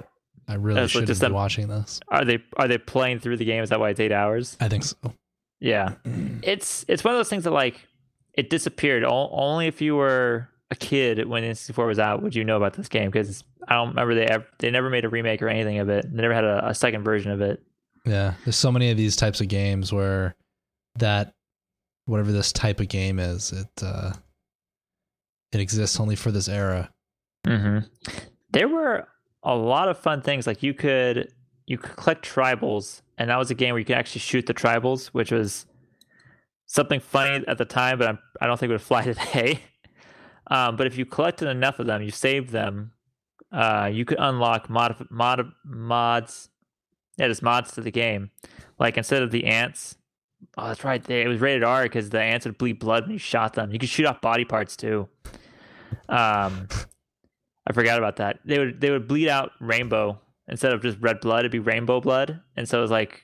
I really should have been watching this. Are they playing through the game? Is that why it's 8 hours? I think so. Yeah, it's one of those things that like it disappeared. Only if you were a kid when N64 was out would you know about this game, because I don't remember they never made a remake or anything of it. They never had a second version of it. Yeah, there's so many of these types of games where that whatever this type of game is, it exists only for this era. Mm-hmm. There were a lot of fun things, like you could collect tribals, and that was a game where you could actually shoot the tribals, which was something funny at the time, but I don't think it would fly today. But if you collected enough of them, you saved them, you could unlock mods. Yeah, just mods to the game. Like instead of the ants, oh, that's right. It was rated R because the ants would bleed blood when you shot them. You could shoot off body parts too. I forgot about that. They would bleed out rainbow instead of just red blood. It'd be rainbow blood. And so it was like,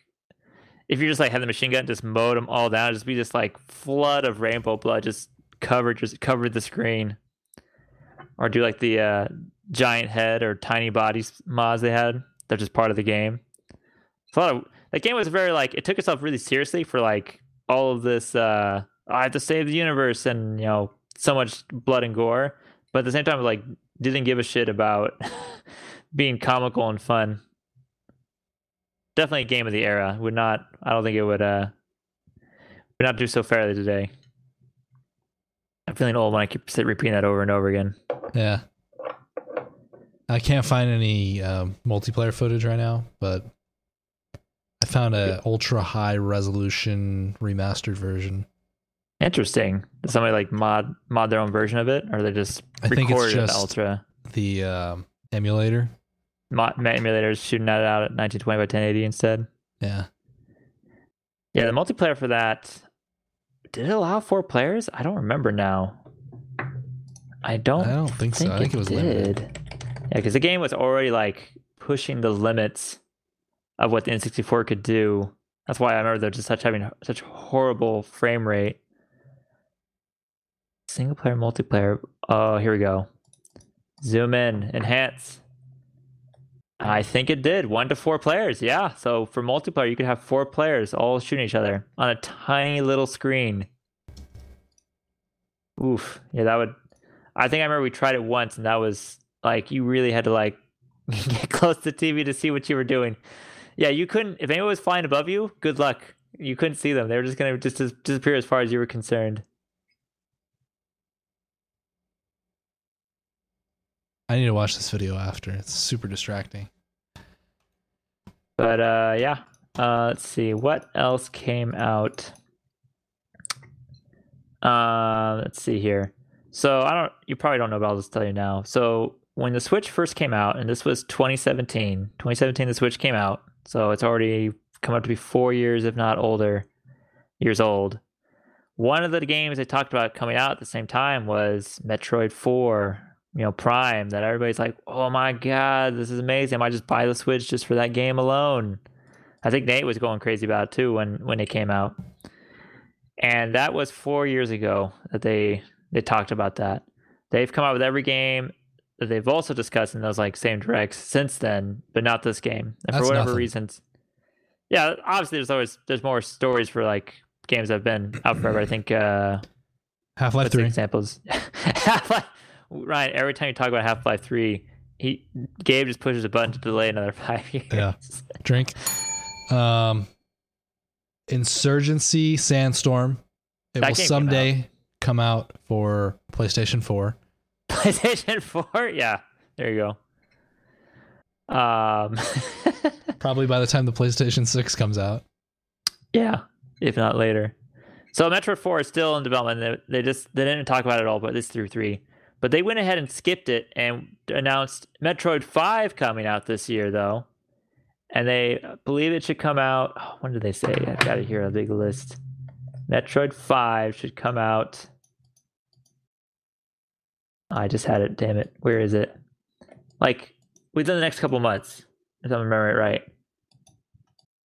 if you just like had the machine gun, just mowed them all down, it'd just be this like flood of rainbow blood, just covered the screen. Or do like the giant head or tiny bodies mods they had. They're just part of the game. It's a lot of that game was very like, it took itself really seriously for like all of this I have to save the universe and, you know, so much blood and gore, but at the same time like didn't give a shit about being comical and fun. Definitely a game of the era. I don't think it would not do so fairly today. I'm feeling old when I keep repeating that over and over again. Yeah. I can't find any multiplayer footage right now, but I found an ultra high resolution remastered version. Interesting. Does somebody like mod their own version of it, or they just recorded an ultra? The emulator. Emulators shooting that out at 1920 by 1080 instead. Yeah. Yeah, the multiplayer for that, did it allow 4 players? I don't remember now. I don't think so. I think it was limited. Yeah, because the game was already like pushing the limits of what the N64 could do. That's why I remember they're just having such horrible frame rate. Single player, multiplayer. Oh, here we go. Zoom in, enhance. I think it did 1 to 4 players. Yeah. So for multiplayer, you could have 4 players all shooting each other on a tiny little screen. Oof. Yeah, that would. I think I remember we tried it once, and that was like you really had to like get close to the TV to see what you were doing. Yeah, you couldn't. If anyone was flying above you, good luck. You couldn't see them. They were just gonna just disappear as far as you were concerned. I need to watch this video after. It's super distracting. But yeah, let's see what else came out. Let's see here. So you probably don't know about this. I'll tell you now. So when the Switch first came out, and this was 2017, the Switch came out. So it's already come up to be 4 years, if not older, years old. One of the games they talked about coming out at the same time was Metroid 4. You know, Prime, that everybody's like, oh my God, this is amazing. I might just buy the Switch just for that game alone. I think Nate was going crazy about it too when it came out. And that was 4 years ago that they talked about that. They've come out with every game that they've also discussed in those like same directs since then, but not this game. And for whatever reasons. Yeah, obviously there's more stories for like games that have been out forever. I think Half-Life 3 examples. Half-Life Ryan, every time you talk about Half-Life 3, Gabe just pushes a button to delay another 5 years. Yeah. Drink. Insurgency Sandstorm. It will someday come out for PlayStation 4. PlayStation 4? Yeah. There you go. Probably by the time the PlayStation 6 comes out. Yeah. If not later. So Metroid 4 is still in development. They didn't talk about it at all, but it's through 3. But they went ahead and skipped it and announced Metroid 5 coming out this year, though. And they believe it should come out... Oh, when did they say? I've got to hear a big list. Metroid 5 should come out... I just had it. Damn it. Where is it? Like, within the next couple months, if I'm remembering it right.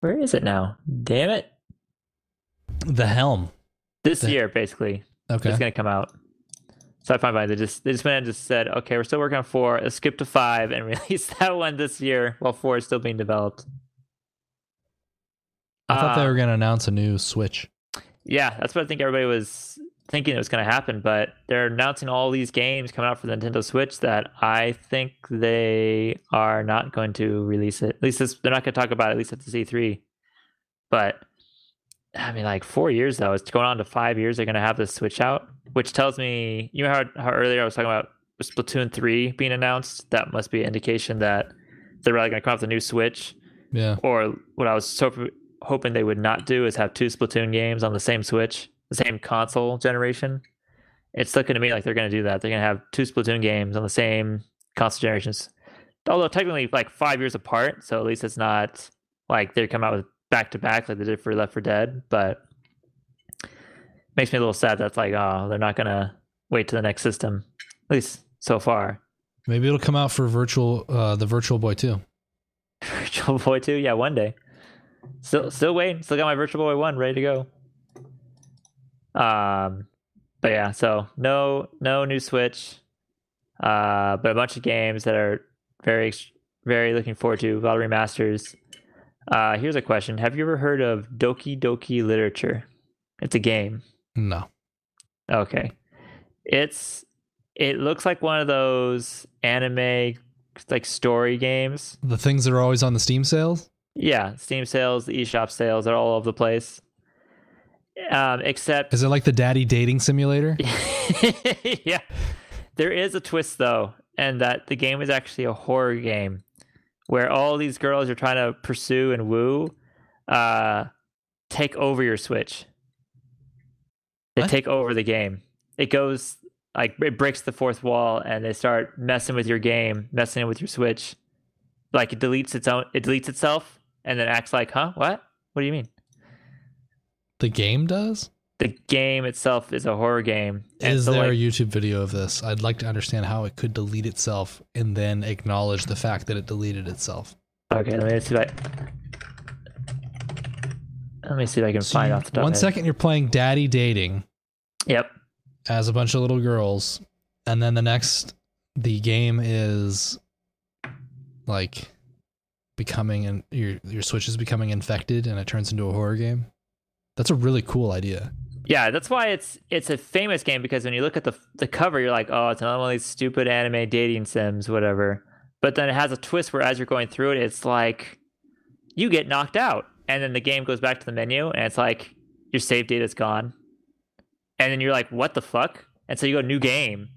Where is it now? Damn it. The Helm. This year, basically. Okay. It's going to come out. So I find they just went and just said, okay, we're still working on 4, let's skip to 5 and release that one this year while 4 is still being developed. I thought they were going to announce a new Switch. Yeah, that's what I think everybody was thinking it was going to happen, but they're announcing all these games coming out for the Nintendo Switch that I think they are not going to release it. At least they're not going to talk about it, at least at the E3. But, I mean, like 4 years, though. It's going on to 5 years they're going to have this Switch out. Which tells me, you know how earlier I was talking about Splatoon 3 being announced? That must be an indication that they're really going to come out with a new Switch. Yeah. Or what I was so hoping they would not do is have 2 Splatoon games on the same Switch, the same console generation. It's looking to me like they're going to do that. They're going to have 2 Splatoon games on the same console generations. Although technically like 5 years apart, so at least it's not like they come out with back-to-back like they did for Left 4 Dead, but... Makes me a little sad that's like, oh, they're not going to wait to the next system, at least so far. Maybe it'll come out for the Virtual Boy 2. Virtual Boy 2? Yeah, one day. Still waiting. Still got my Virtual Boy 1 ready to go. But yeah, so no new Switch, but a bunch of games that are very, very looking forward to, a lot of remasters. Here's a question. Have you ever heard of Doki Doki Literature? It's a game. No. Okay. It looks like one of those anime like story games. The things that are always on the Steam sales? Yeah, Steam sales, the eShop sales, they're all over the place. Except... Is it like the daddy dating simulator? Yeah. There is a twist though, and that the game is actually a horror game where all these girls you're trying to pursue and woo take over your Switch. They take over the game. It goes like it breaks the fourth wall and they start messing with your game, messing with your Switch. Like it deletes itself and then acts like, huh? What do you mean? The game does? The game itself is a horror game. Is there a YouTube video of this? I'd like to understand how it could delete itself and then acknowledge the fact that it deleted itself. Okay, let me see if I can find off the top. 1 second you're playing Daddy Dating. Yep. As a bunch of little girls. And then the game is like becoming, and your Switch is becoming infected and it turns into a horror game. That's a really cool idea. Yeah, that's why it's a famous game, because when you look at the cover, you're like, oh, it's another one of these stupid anime dating sims, whatever. But then it has a twist where as you're going through it, it's like you get knocked out. And then the game goes back to the menu and it's like your save data is gone. And then you're like, what the fuck? And so you go new game.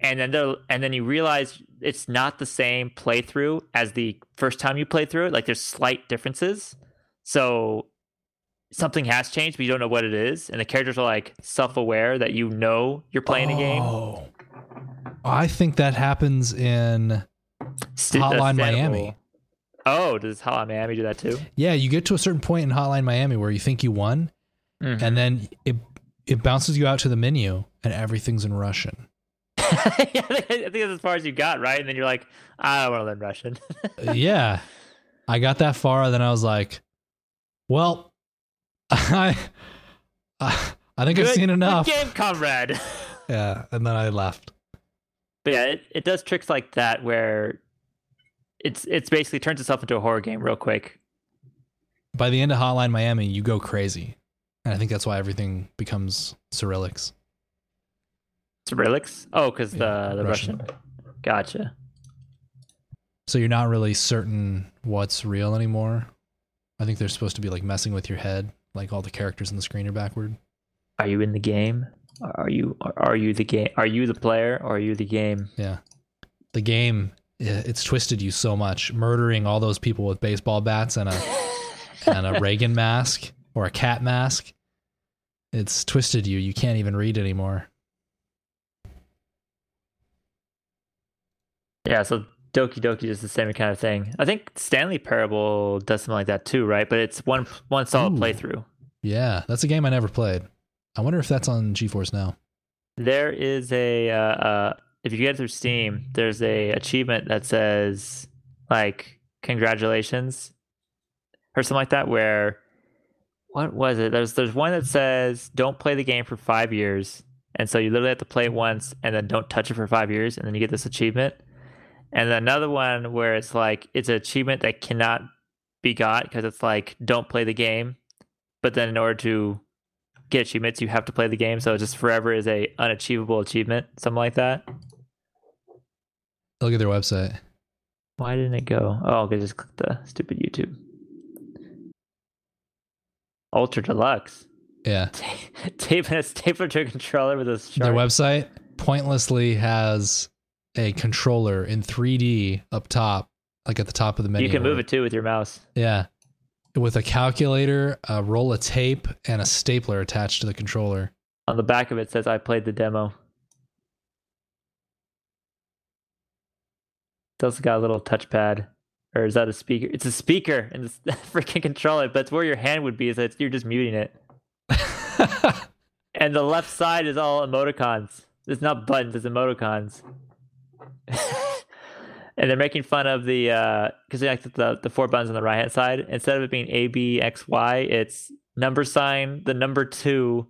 And then you realize it's not the same playthrough as the first time you played through it. Like there's slight differences. So something has changed, but you don't know what it is. And the characters are like self-aware that you know you're playing a game. I think that happens in Hotline Miami. Oh, does Hotline Miami do that too? Yeah, you get to a certain point in Hotline Miami where you think you won, and then it bounces you out to the menu, and everything's in Russian. Yeah, I think that's as far as you got, right? And then you're like, I don't want to learn Russian. Yeah, I got that far, then I was like, well, I think I've seen enough. Good game, comrade. Yeah, and then I left. But yeah, it does tricks like that where it's basically turns itself into a horror game real quick. By the end of Hotline Miami, you go crazy. And I think that's why everything becomes Cyrillics. Cyrillics? Oh, because the Russian. Gotcha. So you're not really certain what's real anymore. I think they're supposed to be like messing with your head. Like all the characters on the screen are backward. Are you in the game? Are you the game? Are you the player or are you the game? Yeah. The game, it's twisted you so much. Murdering all those people with baseball bats and a Reagan mask or a cat mask. It's twisted you. You can't even read anymore. Yeah, so Doki Doki is the same kind of thing. I think Stanley Parable does something like that too, right? But it's one solid playthrough. Yeah, that's a game I never played. I wonder if that's on GeForce now. There is a if you get it through Steam, there's a achievement that says like congratulations or something like that. Where what was it? There's one that says don't play the game for 5 years, and so you literally have to play it once and then don't touch it for 5 years, and then you get this achievement. And then another one where it's like it's an achievement that cannot be got because it's like don't play the game, but then in order to get achievements you have to play the game, so just forever is a unachievable achievement, something like that. Look at their website. Why didn't it go? Oh, I just clicked the stupid YouTube. Ultra Deluxe. Yeah. Taping a stapler to a controller with a shark. Their website pointlessly has a controller in 3D up top, like at the top of the menu. You can move it too with your mouse. Yeah. With a calculator, a roll of tape, and a stapler attached to the controller. On the back of it says, I played the demo. It's also got a little touchpad. Or is that a speaker? It's a speaker and the freaking controller, but it's where your hand would be. So you're just muting it. And the left side is all emoticons. It's not buttons, it's emoticons. And they're making fun of the because like the four buttons on the right hand side, instead of it being A B X Y, it's number sign, the number 2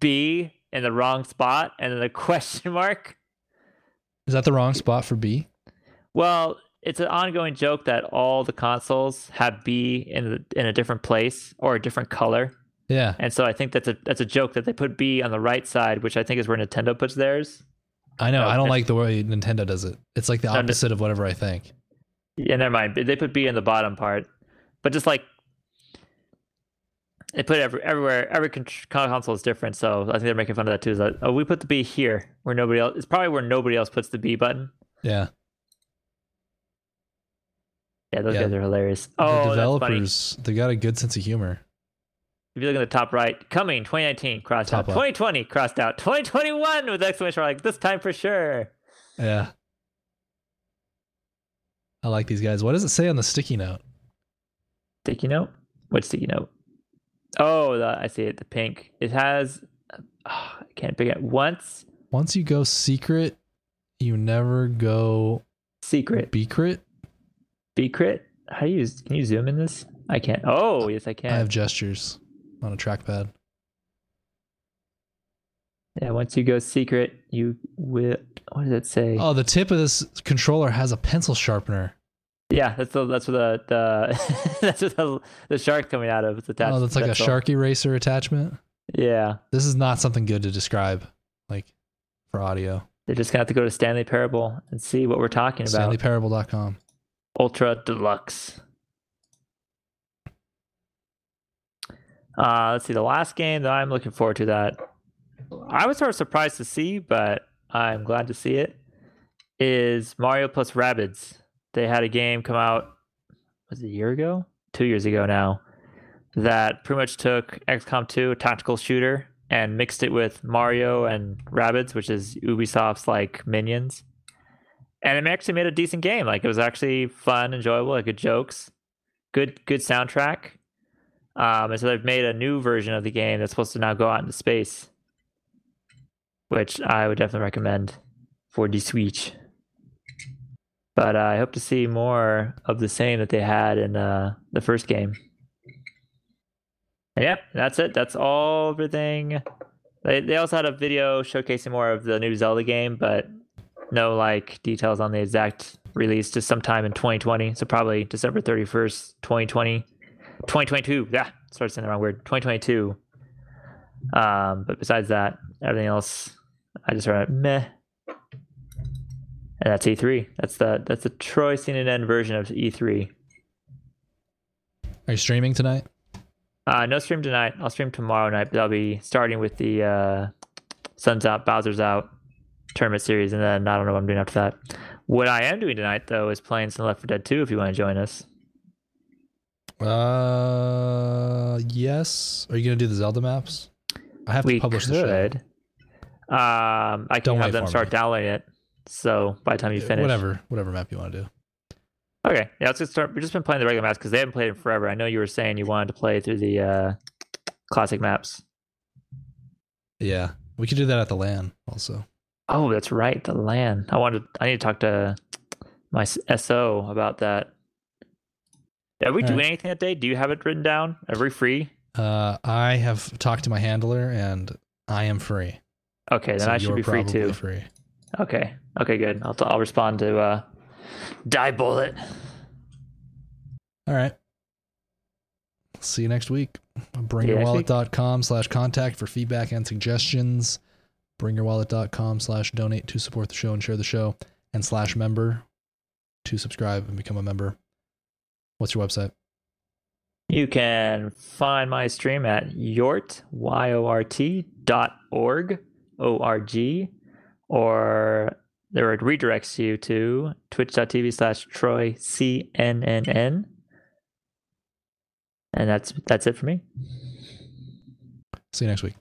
B in the wrong spot, and then the question mark. Is that the wrong spot for B? Well, it's an ongoing joke that all the consoles have B in a different place or a different color. Yeah, and so I think that's a joke that they put B on the right side, which I think is where Nintendo puts theirs. I know. No, I don't like the way Nintendo does it. It's like the opposite of whatever I think. Yeah, never mind. They put B in the bottom part, but just like they put everywhere. Every console is different, so I think they're making fun of that too. Is like, oh, we put the B here where nobody else. It's probably where nobody else puts the B button. Yeah. Yeah, those guys are hilarious. Oh, the developers, that's funny. They got a good sense of humor. If you look at the top right, coming 2019 crossed out, 2020 crossed out, 2021 with exclamation mark, like this time for sure. Yeah, I like these guys. What does it say on the sticky note? Sticky note? What sticky note? Oh, I see it. The pink. It has. I can't pick it. Once you go secret, you never go secret. Secret. How do you? Can you zoom in this? I can't. Oh, yes, I can. I have gestures on a trackpad. Yeah, once you go secret, you will. What does it say? Oh, the tip of this controller has a pencil sharpener. Yeah, that's what the that's what the shark coming out of. It's attached. Oh, that's like a shark eraser attachment. Yeah. This is not something good to describe, like for audio. They're just gonna have to go to Stanley Parable and see what we're talking about. StanleyParable.com. Ultra Deluxe. Let's see, the last game that I'm looking forward to that I was sort of surprised to see, but I'm glad to see it, is Mario plus Rabbids. They had a game come out, was it a year ago? 2 years ago now, that pretty much took XCOM 2, a tactical shooter, and mixed it with Mario and Rabbids, which is Ubisoft's like minions. And it actually made a decent game. Like it was actually fun, enjoyable, like good jokes, good soundtrack. And so they've made a new version of the game that's supposed to now go out into space, which I would definitely recommend for the Switch. But I hope to see more of the same that they had in the first game. And yeah, that's it. That's all everything. They also had a video showcasing more of the new Zelda game, but no like details on the exact release. Just sometime in 2020, so probably December 31st, 2022. Yeah, started saying the wrong word. 2022. But besides that, everything else, I just wrote meh. And that's E3. That's the Troy CNN version of E3. Are you streaming tonight? No stream tonight. I'll stream tomorrow night, but I'll be starting with the Sun's Out, Bowser's Out tournament series, and then I don't know what I'm doing after that. What I am doing tonight, though, is playing some Left 4 Dead 2 if you want to join us. Yes. Are you going to do the Zelda maps? I have to publish the show. I can have them start downloading it. So by the time you finish, whatever map you want to do. Okay, yeah, let's just start. We've just been playing the regular maps because they haven't played it forever. I know you were saying you wanted to play through the classic maps. Yeah, we could do that at the LAN also. Oh, that's right, the LAN. I need to talk to my SO about that. Are we doing anything that day? Do you have it written down? Are we free? I have talked to my handler and I am free. Okay, then so I should be free too. Free. Okay, good. I'll respond to Die Bullet. All right. See you next week. BringYourWallet.com/contact for feedback and suggestions. BringYourWallet.com/donate to support the show and share the show, and /member to subscribe and become a member. What's your website? You can find my stream at yort.org, O-R-G. Or there it redirects you to twitch.tv/TroyCNNN. And that's it for me. See you next week.